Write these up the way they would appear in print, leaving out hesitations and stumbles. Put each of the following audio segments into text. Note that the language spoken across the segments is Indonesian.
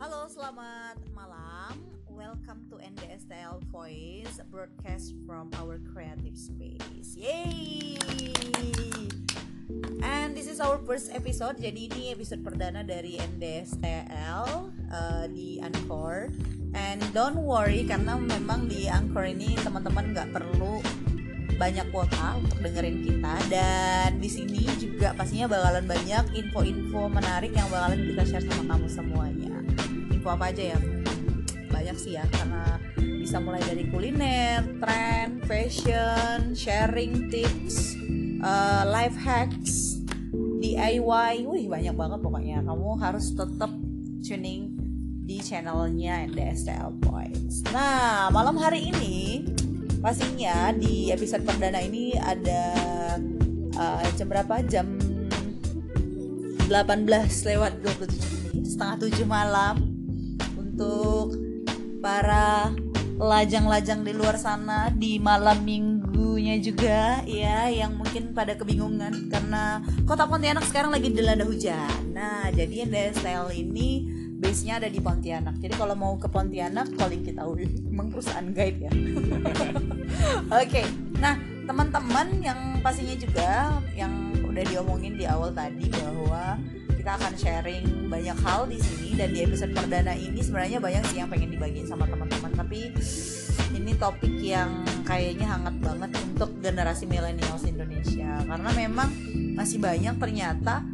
Halo, selamat malam. Welcome to NDSL Voice, broadcast from our creative space. Yay! And this is our first episode. Jadi ini episode perdana dari NDSL di Anchor. And don't worry, karena memang di Anchor ini teman-teman nggak perlu banyak kuota untuk dengerin kita, dan di sini juga pastinya bakalan banyak info-info menarik yang bakalan kita share sama kamu semuanya. Info apa aja ya? Banyak sih ya, karena bisa mulai dari kuliner, trend, fashion, sharing tips, life hacks, DIY. Wih, banyak banget pokoknya. Kamu harus tetap tuning di channelnya NDSL Points. Nah, malam hari ini pastinya di episode perdana ini ada jam berapa? Jam 18:27, setengah 7 malam, untuk para lajang-lajang di luar sana di malam minggunya juga ya, yang mungkin pada kebingungan karena kota Pontianak sekarang lagi dilanda hujan. Nah, jadi NDSL ini base-nya ada di Pontianak. Jadi kalau mau ke Pontianak, calling kita. Emang perusahaan guide ya. Oke. Nah, teman-teman yang pastinya juga yang udah diomongin di awal tadi bahwa kita akan sharing banyak hal di sini, dan di episode perdana ini sebenarnya banyak sih yang pengen dibagiin sama teman-teman, tapi ini topik yang kayaknya hangat banget untuk generasi millennials Indonesia, karena memang masih banyak ternyata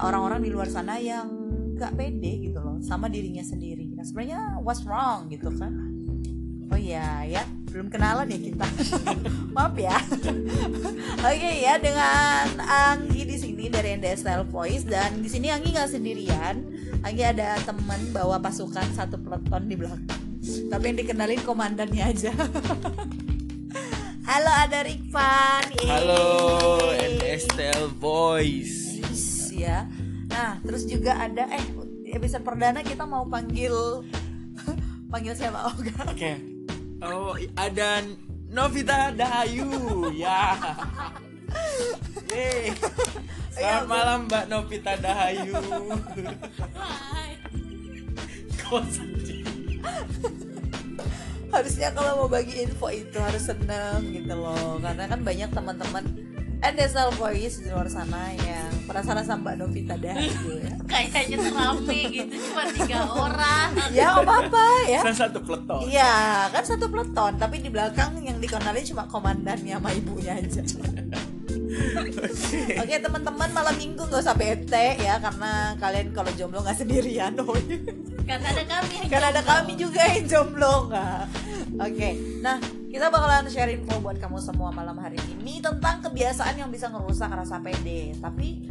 orang-orang di luar sana yang gak pede gitu loh sama dirinya sendiri. Nah, sebenarnya what's wrong gitu kan? Oh iya ya, belum kenalan ya kita. Maaf ya. Oke, ya, dengan Anggi di sini dari NDSL Voice, dan di sini Anggi nggak sendirian. Anggi ada teman bawa pasukan satu peleton di belakang. Tapi yang dikenalin komandannya aja. Halo, ada Rikvan. Halo, NDSL Voice. Ya. Nah, terus juga ada episode perdana kita mau panggil siapa? Oh, enggak. Oke. Okay. Oh, ada Novita Dahayu. Ya. Hey. Selamat malam Mbak Novita Dahayu. Hai. Harusnya kalau mau bagi info itu harus senang gitu loh, karena kan banyak teman-teman NDSL Voice di luar sana yang penasaran sama Mbak Novita Dahayu. Kayaknya rame gitu, cuma 3 orang. Ya, nggak apa-apa ya. Kan satu peleton. Iya, kan satu peleton, tapi di belakang yang dikenalin cuma komandannya sama ibunya aja. Oke, teman-teman, malam minggu nggak usah bete ya, karena kalian kalau jomblo nggak sendirian. Karena ada kami. Karena ada kami juga yang jomblo nggak. Oke, nah, kita bakalan share info buat kamu semua malam hari ini tentang kebiasaan yang bisa ngerusak rasa pede. Tapi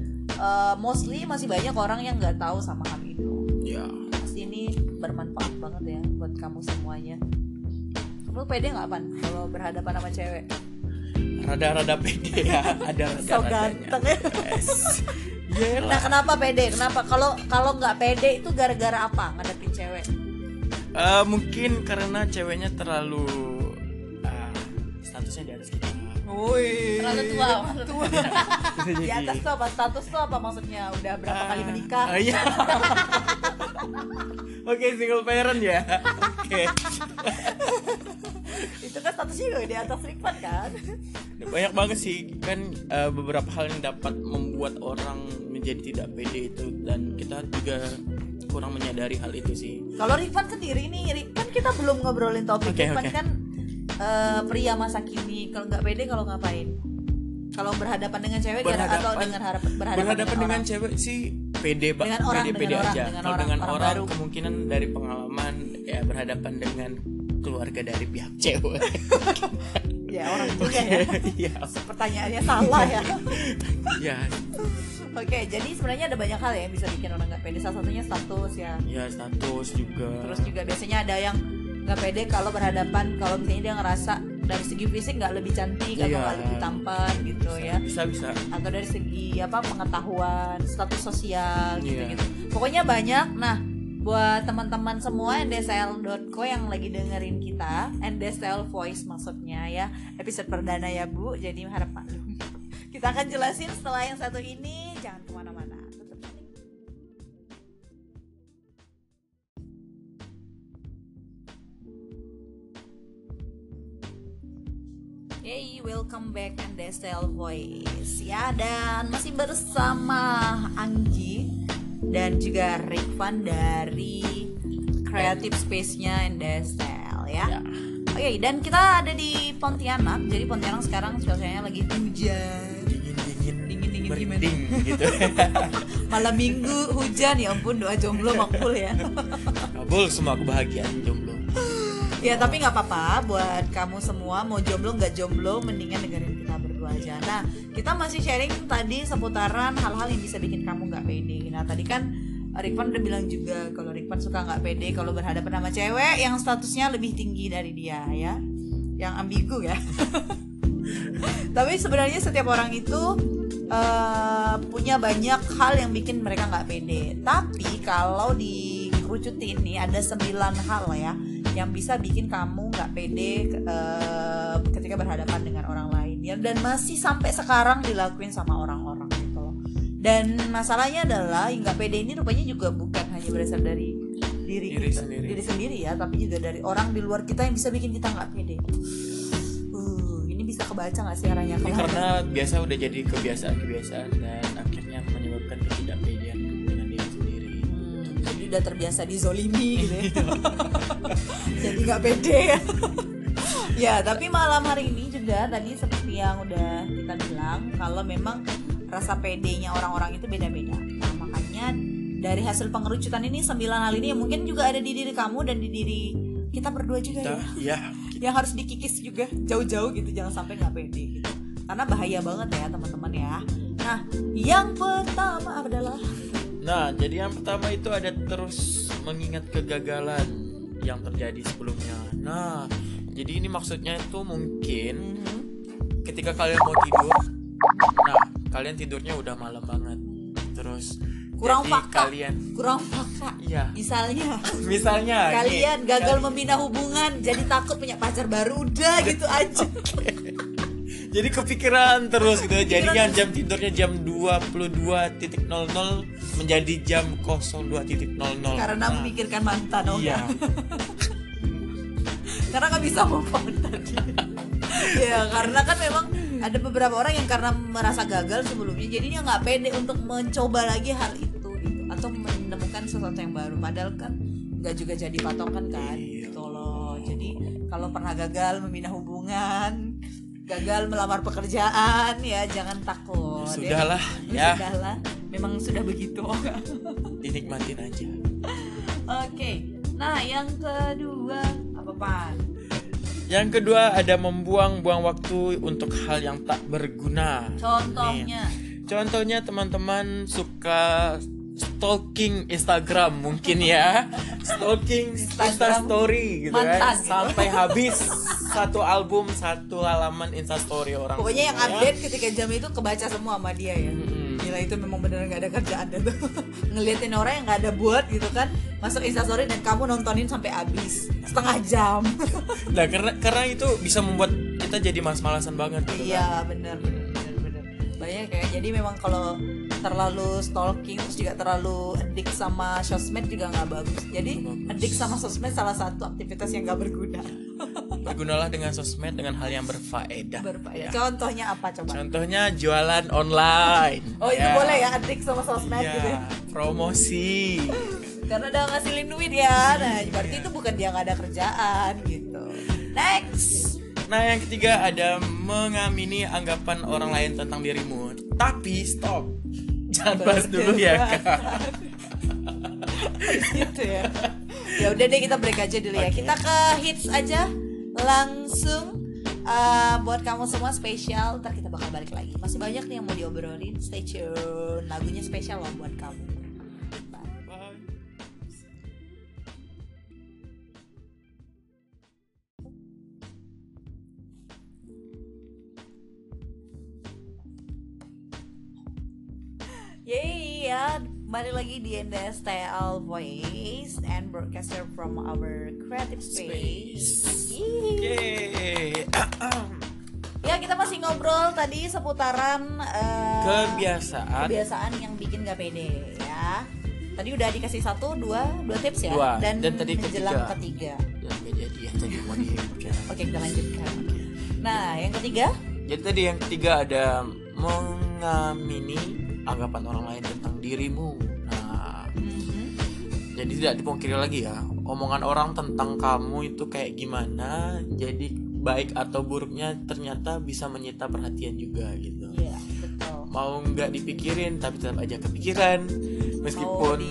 mostly masih banyak orang yang nggak tahu sama hal itu. Ya. Pasti ini bermanfaat banget ya buat kamu semuanya. Kamu pede nggak, Pan, kalau berhadapan sama cewek? Rada-rada pede ya, ada rada-radanya. So yes. Yeah. Nah, kenapa pede? Kenapa? Kalau nggak pede itu gara-gara apa ngadepin cewek? Mungkin karena ceweknya terlalu statusnya di atas kita. Terlalu tua. Di atas tuh apa? Status tuh apa maksudnya? Udah berapa kali menikah? Iya. Oke, single parent ya. Oke. Itu kan statusnya juga di atas Rikvan kan? Banyak banget sih kan, beberapa hal yang dapat membuat orang menjadi tidak pede itu, dan kita juga kurang menyadari hal itu sih. Kalau Rikvan sendiri nih, kan kita belum ngobrolin topik. Rikvan kan pria masa kini, kalau nggak pede kalau ngapain? Kalau berhadapan dengan cewek atau dengan berhadapan dengan cewek sih pede banget, pede aja. Kalau dengan orang baru, kemungkinan dari pengalaman ya berhadapan dengan keluarga dari pihak cewek. Ya, orang juga ya. Pertanyaannya salah ya. Ya. Oke, jadi sebenarnya ada banyak hal ya yang bisa bikin orang nggak pede. Salah satunya status ya. Ya, status juga. Terus juga biasanya ada yang nggak pede kalau berhadapan, kalau misalnya dia ngerasa dari segi fisik nggak lebih cantik atau nggak lebih tampan gitu, bisa atau dari segi pengetahuan, status sosial gitu pokoknya banyak. Nah, buat teman-teman semua ndsl.co yang lagi dengerin kita, NDSL Voice maksudnya ya, episode perdana ya Bu, jadi harap maklum. Kita akan jelasin setelah yang satu ini. Jangan kemana-mana. Hey, welcome back to The Style Points. Ya, dan masih bersama Anggi dan juga Rikvan dari Creative Space-nya The Style ya. Oke, dan kita ada di Pontianak. Jadi Pontianak sekarang cuacanya lagi hujan. Dingin gitu. Malam minggu hujan, ya ampun, doa jomblo makbul ya. Makbul semua kebahagiaan jomblo. Ya tapi nggak apa-apa buat kamu semua mau jomblo nggak jomblo, mendingan dengerin kita berdua aja. Nah kita masih sharing tadi seputaran hal-hal yang bisa bikin kamu nggak pede. Nah tadi kan Rikvan udah bilang juga kalau Rikvan suka nggak pede kalau berhadapan sama cewek yang statusnya lebih tinggi dari dia ya, yang ambigu ya. Tapi sebenarnya setiap orang itu punya banyak hal yang bikin mereka nggak pede. Tapi kalau dikerucutin nih ada 9 hal ya yang bisa bikin kamu nggak pede ketika berhadapan dengan orang lain ya, dan masih sampai sekarang dilakuin sama orang-orang gitu loh. Dan masalahnya adalah nggak pede ini rupanya juga bukan hanya berasal dari diri sendiri ya, tapi juga dari orang di luar kita yang bisa bikin kita nggak pede. Ini bisa kebaca nggak sih arahnya? Karena biasa udah jadi kebiasaan dan akhirnya menyebabkan ketidakpedean dengan diri sendiri. Jadi udah terbiasa dizolimi gitu ya. Jadi nggak pede ya. Ya tapi malam hari ini juga tadi seperti yang udah kita bilang kalau memang rasa pedenya orang-orang itu beda-beda. Nah makanya dari hasil pengerucutan ini 9 hal ini yang mungkin juga ada di diri kamu dan di diri kita berdua juga ya. Yang harus dikikis juga jauh-jauh gitu, jangan sampai nggak pede gitu. Karena bahaya banget ya teman-teman ya. Nah yang pertama adalah, nah jadi yang pertama itu ada terus mengingat kegagalan yang terjadi sebelumnya. Nah, jadi ini maksudnya itu mungkin ketika kalian mau tidur, nah kalian tidurnya udah malam banget, terus kurang fakta, ya. Misalnya kalian gagal membina hubungan, jadi takut punya pacar baru udah gitu aja. Okay. Jadi kepikiran terus gitu, jadinya jam tidurnya jam 22.00 menjadi jam 02.00 karena memikirkan mantan. Iya. Karena gak bisa move on tadi. Ya karena kan memang ada beberapa orang yang karena merasa gagal sebelumnya jadinya gak pede untuk mencoba lagi hal itu gitu, atau menemukan sesuatu yang baru, padahal kan gak juga jadi patokan kan gitu loh. Jadi kalau pernah gagal membina hubungan, gagal melamar pekerjaan ya, jangan takut. Sudahlah ya. Sudahlah. Memang sudah begitu. Dinikmatin aja. Oke. Nah, yang kedua apa, Pak? Yang kedua ada membuang-buang waktu untuk hal yang tak berguna. Contohnya. Nih. Contohnya teman-teman suka stalking Instagram mungkin ya, stalking Insta story gitu kan, sampai habis satu album, satu halaman Insta story orang. Pokoknya yang update ketika jam itu kebaca semua sama dia ya. Gila itu memang beneran nggak ada kerjaan dan tuh ngeliatin orang yang nggak ada buat gitu kan, masuk Insta story dan kamu nontonin sampai habis setengah jam. Nah karena itu bisa membuat kita jadi malas-malasan banget. Gitu, iya kan? bener. Banyak ya. Jadi memang kalau terlalu stalking terus juga terlalu addict sama sosmed juga nggak bagus. Jadi addict sama sosmed salah satu aktivitas yang nggak berguna. Bergunalah dengan sosmed dengan hal yang berfaedah. Ya. Contohnya apa coba? Contohnya jualan online. Oh ya. Itu boleh ya, addict sama sosmed ya, gitu ya. Promosi. Karena udah ngasilin duit ya. Nah berarti itu bukan dia nggak ada kerjaan gitu. Next. Nah yang ketiga ada mengamini anggapan orang lain tentang dirimu. Tapi stop. Jangan bahas dulu ya Kak. Gitu ya. Ya udah deh, kita break aja dulu ya. Kita ke hits aja langsung buat kamu semua spesial. Ntar kita bakal balik lagi. Masih banyak nih yang mau diobrolin. Stay tune. Lagunya spesial loh buat kamu. Bye. Yeay ya, balik lagi di NDSL Voice and broadcaster from our creative space. Yeay. Ya kita masih ngobrol tadi seputaran kebiasaan yang bikin gak pede ya. Tadi udah dikasih 1, 2 tips ya. 2. Dan tadi menjelang ketiga. Oke kita lanjutkan. Nah, yang ketiga? Jadi tadi yang ketiga ada mengamini anggapan orang lain tentang dirimu. Nah, jadi tidak dipungkiri lagi ya, omongan orang tentang kamu itu kayak gimana, jadi baik atau buruknya ternyata bisa menyita perhatian juga gitu. Iya, betul. Mau nggak dipikirin tapi tetap aja kepikiran, meskipun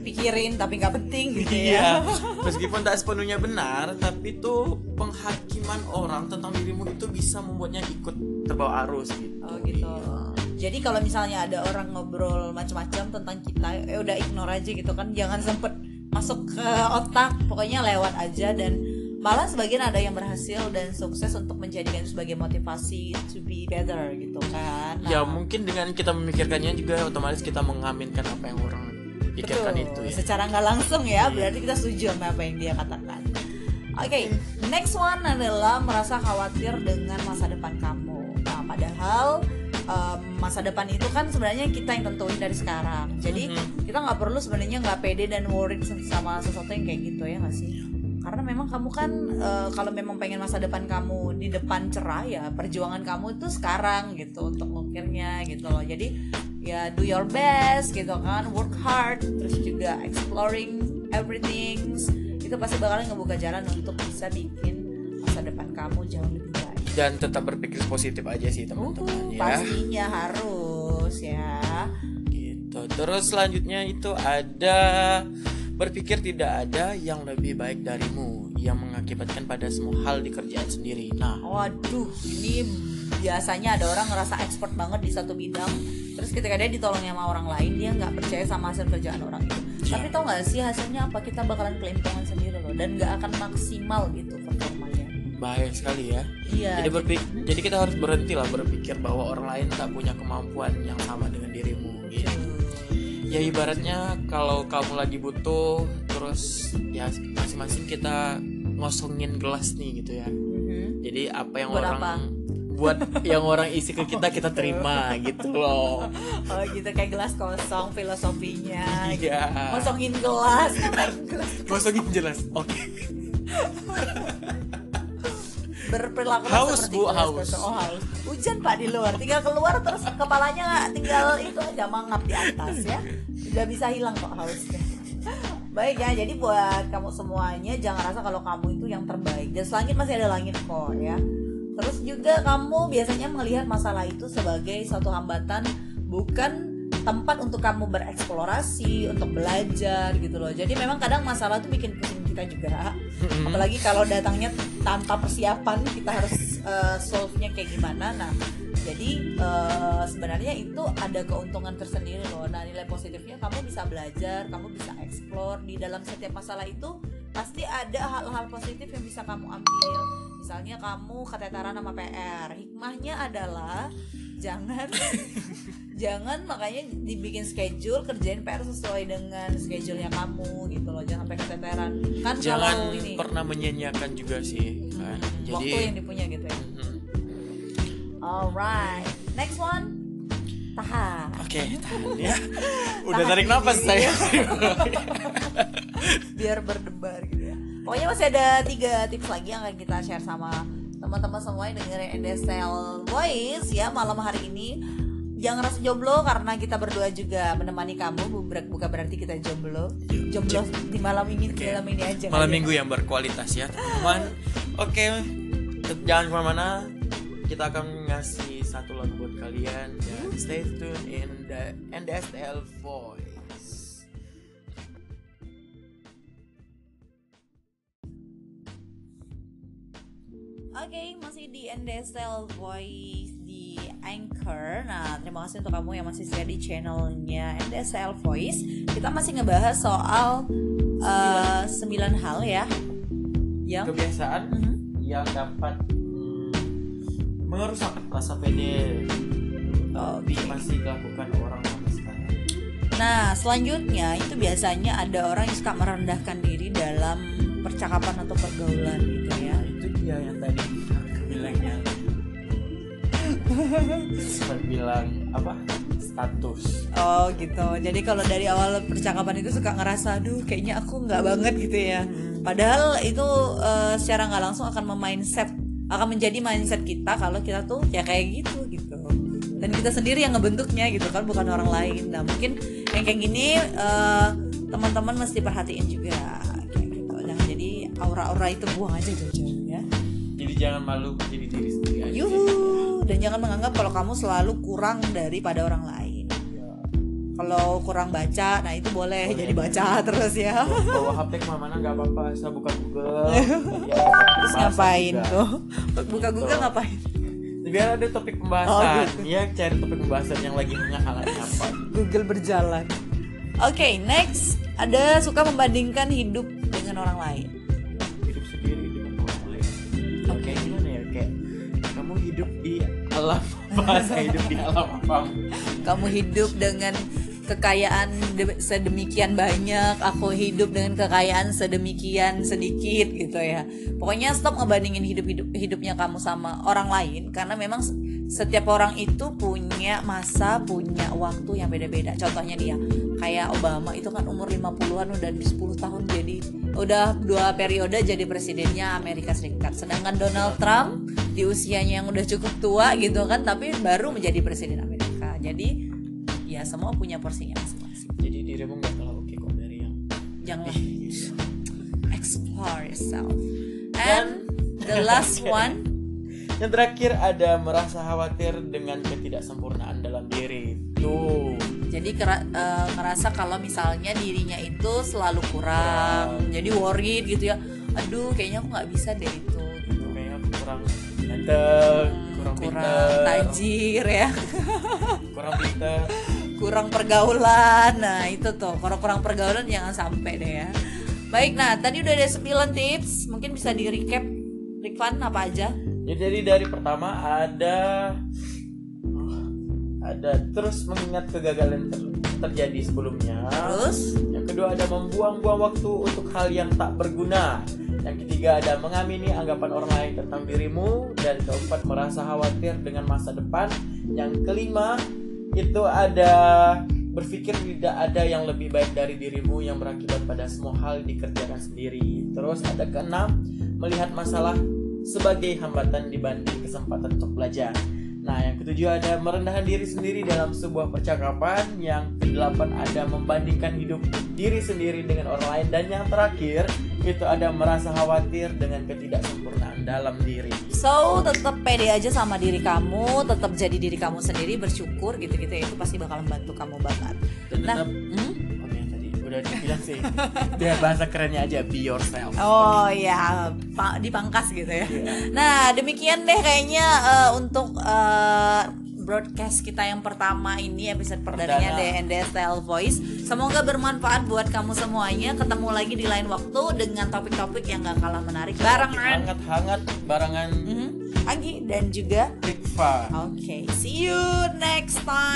pikirin tapi nggak penting gitu ya. Meskipun tak sepenuhnya benar, tapi tuh penghakiman orang tentang dirimu itu bisa membuatnya ikut terbawa arus gitu. Oh gitu. Iya. Jadi kalau misalnya ada orang ngobrol macam-macam tentang kita, udah ignore aja gitu kan, jangan sempet masuk ke otak, pokoknya lewat aja. Dan malah sebagian ada yang berhasil dan sukses untuk menjadikan sebagai motivasi to be better gitu kan. Nah, ya mungkin dengan kita memikirkannya juga otomatis kita mengaminkan apa yang orang pikirkan. Betul, itu ya. Secara nggak langsung ya, berarti kita setuju sama apa yang dia katakan. Oke, next one adalah merasa khawatir dengan masa depan kamu. Nah, padahal masa depan itu kan sebenarnya kita yang tentuin dari sekarang. Jadi kita nggak perlu sebenarnya nggak pede dan worried sama sesuatu yang kayak gitu ya nggak sih? Karena memang kamu kan kalau memang pengen masa depan kamu di depan cerah ya, perjuangan kamu itu sekarang gitu untuk ngukirnya gitu loh. Jadi ya do your best gitu kan, work hard, terus juga exploring everything, itu pasti bakalan ngebuka jalan untuk bisa bikin masa depan kamu jauh lebih baik. Dan tetap berpikir positif aja sih teman-teman ya. Pastinya harus ya. Gitu. Terus selanjutnya itu ada berpikir tidak ada yang lebih baik darimu, yang mengakibatkan pada semua hal di kerjaan sendiri. Nah, waduh, ini biasanya ada orang ngerasa expert banget di satu bidang, terus ketika dia ditolong sama orang lain dia nggak percaya sama hasil kerjaan orang itu. Ya. Tapi tau nggak sih hasilnya apa? Kita bakalan kelimpungan sendiri loh, dan nggak akan maksimal gitu performanya. Bahaya sekali ya. Iya. Jadi jadi kita harus berhenti lah berpikir bahwa orang lain tak punya kemampuan yang sama dengan dirimu gitu. Ya ibaratnya kalau kamu lagi butuh, terus ya masing-masing kita ngosongin gelas nih gitu ya. Jadi apa yang buat orang buat yang orang isi ke kita, kita terima gitu loh. Oh gitu, kayak gelas kosong filosofinya. Iya. Ngosongin gelas. Ngosongin gelas. Oke. Berperilaku haus seperti bu, haus. Oh, haus. Hujan Pak di luar, tinggal keluar terus kepalanya tinggal itu aja mangap di atas ya. Sudah bisa hilang kok hausnya. Baik ya, jadi buat kamu semuanya jangan rasa kalau kamu itu yang terbaik. Dan selangit masih ada langit kok ya. Terus juga kamu biasanya melihat masalah itu sebagai suatu hambatan, bukan tempat untuk kamu bereksplorasi, untuk belajar gitu loh. Jadi memang kadang masalah tuh bikin pusing kita juga. Apalagi kalau datangnya tanpa persiapan, kita harus solve-nya kayak gimana. Nah, jadi sebenarnya itu ada keuntungan tersendiri loh. Nah, nilai positifnya kamu bisa belajar, kamu bisa explore. Di dalam setiap masalah itu pasti ada hal-hal positif yang bisa kamu ambil. Misalnya kamu keteteran sama PR, hikmahnya adalah jangan makanya dibikin schedule, kerjain PR sesuai dengan schedule-nya kamu gitu loh, jangan sampai keteteran kan. Jangan pernah menyanyiakan juga sih kan. Jadi, waktu yang dipunya gitu ya. Alright, next one, tahan. Oke, tahan ya. Udah tarik nafas saya. Biar berdebar gitu ya. Pokoknya masih ada 3 tips lagi yang akan kita share sama teman-teman semuanya dengerin NDSL Voice ya malam hari ini. Jangan rasa jomblo karena kita berdua juga menemani kamu. Bukan berarti kita jomblo di malam ini. Okay. Malam ini aja. Malam minggu yang berkualitas ya teman. Oke, jangan kemana-mana. Kita akan ngasih satu lagu buat kalian. Dan stay tuned in the NDSL Voice. Oke, masih di NDSL Voice di Anchor. Nah, terima kasih untuk kamu yang masih setia di channelnya NDSL Voice. Kita masih ngebahas soal 9 hal ya, yang kebiasaan yang dapat merusak rasa pede yang masih dilakukan orang sampai sekarang. Nah, selanjutnya itu biasanya ada orang yang suka merendahkan diri dalam percakapan atau pergaulan gitu ya. Ya, yang tadi aku bilangnya bilang apa status. Oh gitu, jadi kalau dari awal percakapan itu suka ngerasa aduh kayaknya aku nggak banget gitu ya. Padahal itu secara nggak langsung akan memindset akan menjadi mindset kita kalau kita tuh ya kayak gitu gitu, dan kita sendiri yang ngebentuknya gitu kan, bukan orang lain. Nah mungkin yang kayak gini teman-teman mesti perhatiin juga kayak gitu. Jangan jadi aura-aura itu buang aja jauh-jauh ya. Jadi jangan malu jadi diri sendiri aja. Yuhu. Dan jangan menganggap kalau kamu selalu kurang daripada orang lain. Kalau kurang baca, nah itu boleh jadi baca terus ya. Bawa haptek mana-mana gak apa-apa, saya buka Google. Ya, terus ngapain tuh? Buka Google ngapain? Biar ada topik pembahasan. Oh, gitu. Ya cari topik pembahasan yang lagi menghalang apa. Google berjalan. Okay, next. Ada suka membandingkan hidup dengan orang lain. Hidup sendiri dengan orang lain. Okay, gimana ya? Kayak kamu hidup di alam apa? Saya hidup di alam apa? Kamu hidup dengan kekayaan sedemikian banyak, aku hidup dengan kekayaan sedemikian sedikit gitu ya. Pokoknya stop ngebandingin hidupnya kamu sama orang lain, karena memang setiap orang itu punya masa, punya waktu yang beda-beda. Contohnya dia kayak Obama itu kan umur 50-an udah 10 tahun jadi udah 2 periode jadi presidennya Amerika Serikat. Sedangkan Donald Trump di usianya yang udah cukup tua gitu kan, tapi baru menjadi presiden Amerika. Jadi ya semua punya porsinya masing-masing. Jadi dirimu nggak terlalu oke kok dari yang jangan explore yourself. And the last one yang terakhir ada merasa khawatir dengan ketidaksempurnaan dalam diri. Tuh. Jadi ngerasa kalau misalnya dirinya itu selalu kurang. Jadi worried gitu ya. Aduh, kayaknya aku nggak bisa deh itu. Gitu. Kayaknya aku kurang ganteng, kurang tajir ya. Kurang pinter. Kurang pergaulan. Nah itu tuh, kurang pergaulan jangan sampai deh ya. Baik, nah tadi udah ada 9 tips. Mungkin bisa di recap, Rikvan, apa aja? Ya, jadi dari pertama ada terus mengingat kegagalan terjadi sebelumnya. Terus yang kedua ada membuang-buang waktu untuk hal yang tak berguna. Yang ketiga ada mengamini anggapan orang lain tentang dirimu. Dan keempat merasa khawatir dengan masa depan. Yang kelima itu ada berpikir tidak ada yang lebih baik dari dirimu yang berakibat pada semua hal dikerjakan sendiri. Terus ada keenam, melihat masalah sebagai hambatan dibanding kesempatan untuk belajar. Nah yang ketujuh ada merendahkan diri sendiri dalam sebuah percakapan. Yang kedelapan ada membandingkan hidup diri sendiri dengan orang lain. Dan yang terakhir itu ada merasa khawatir dengan ketidaksempurnaan dalam diri. So tetap pede aja sama diri kamu, tetap jadi diri kamu sendiri, bersyukur gitu-gitu ya, itu pasti bakal membantu kamu banget. Dan nah, udah dibilang sih. Dia bahasa kerennya aja be yourself. Oh ya, dipangkas gitu ya. Yeah. Nah, demikian deh kayaknya untuk broadcast kita yang pertama ini, episode perdananya NDSL Voice. Semoga bermanfaat buat kamu semuanya. Ketemu lagi di lain waktu dengan topik-topik yang gak kalah menarik. Barengan hangat-hangat barengan Anggi dan juga Rikvan. Okay, see you next time.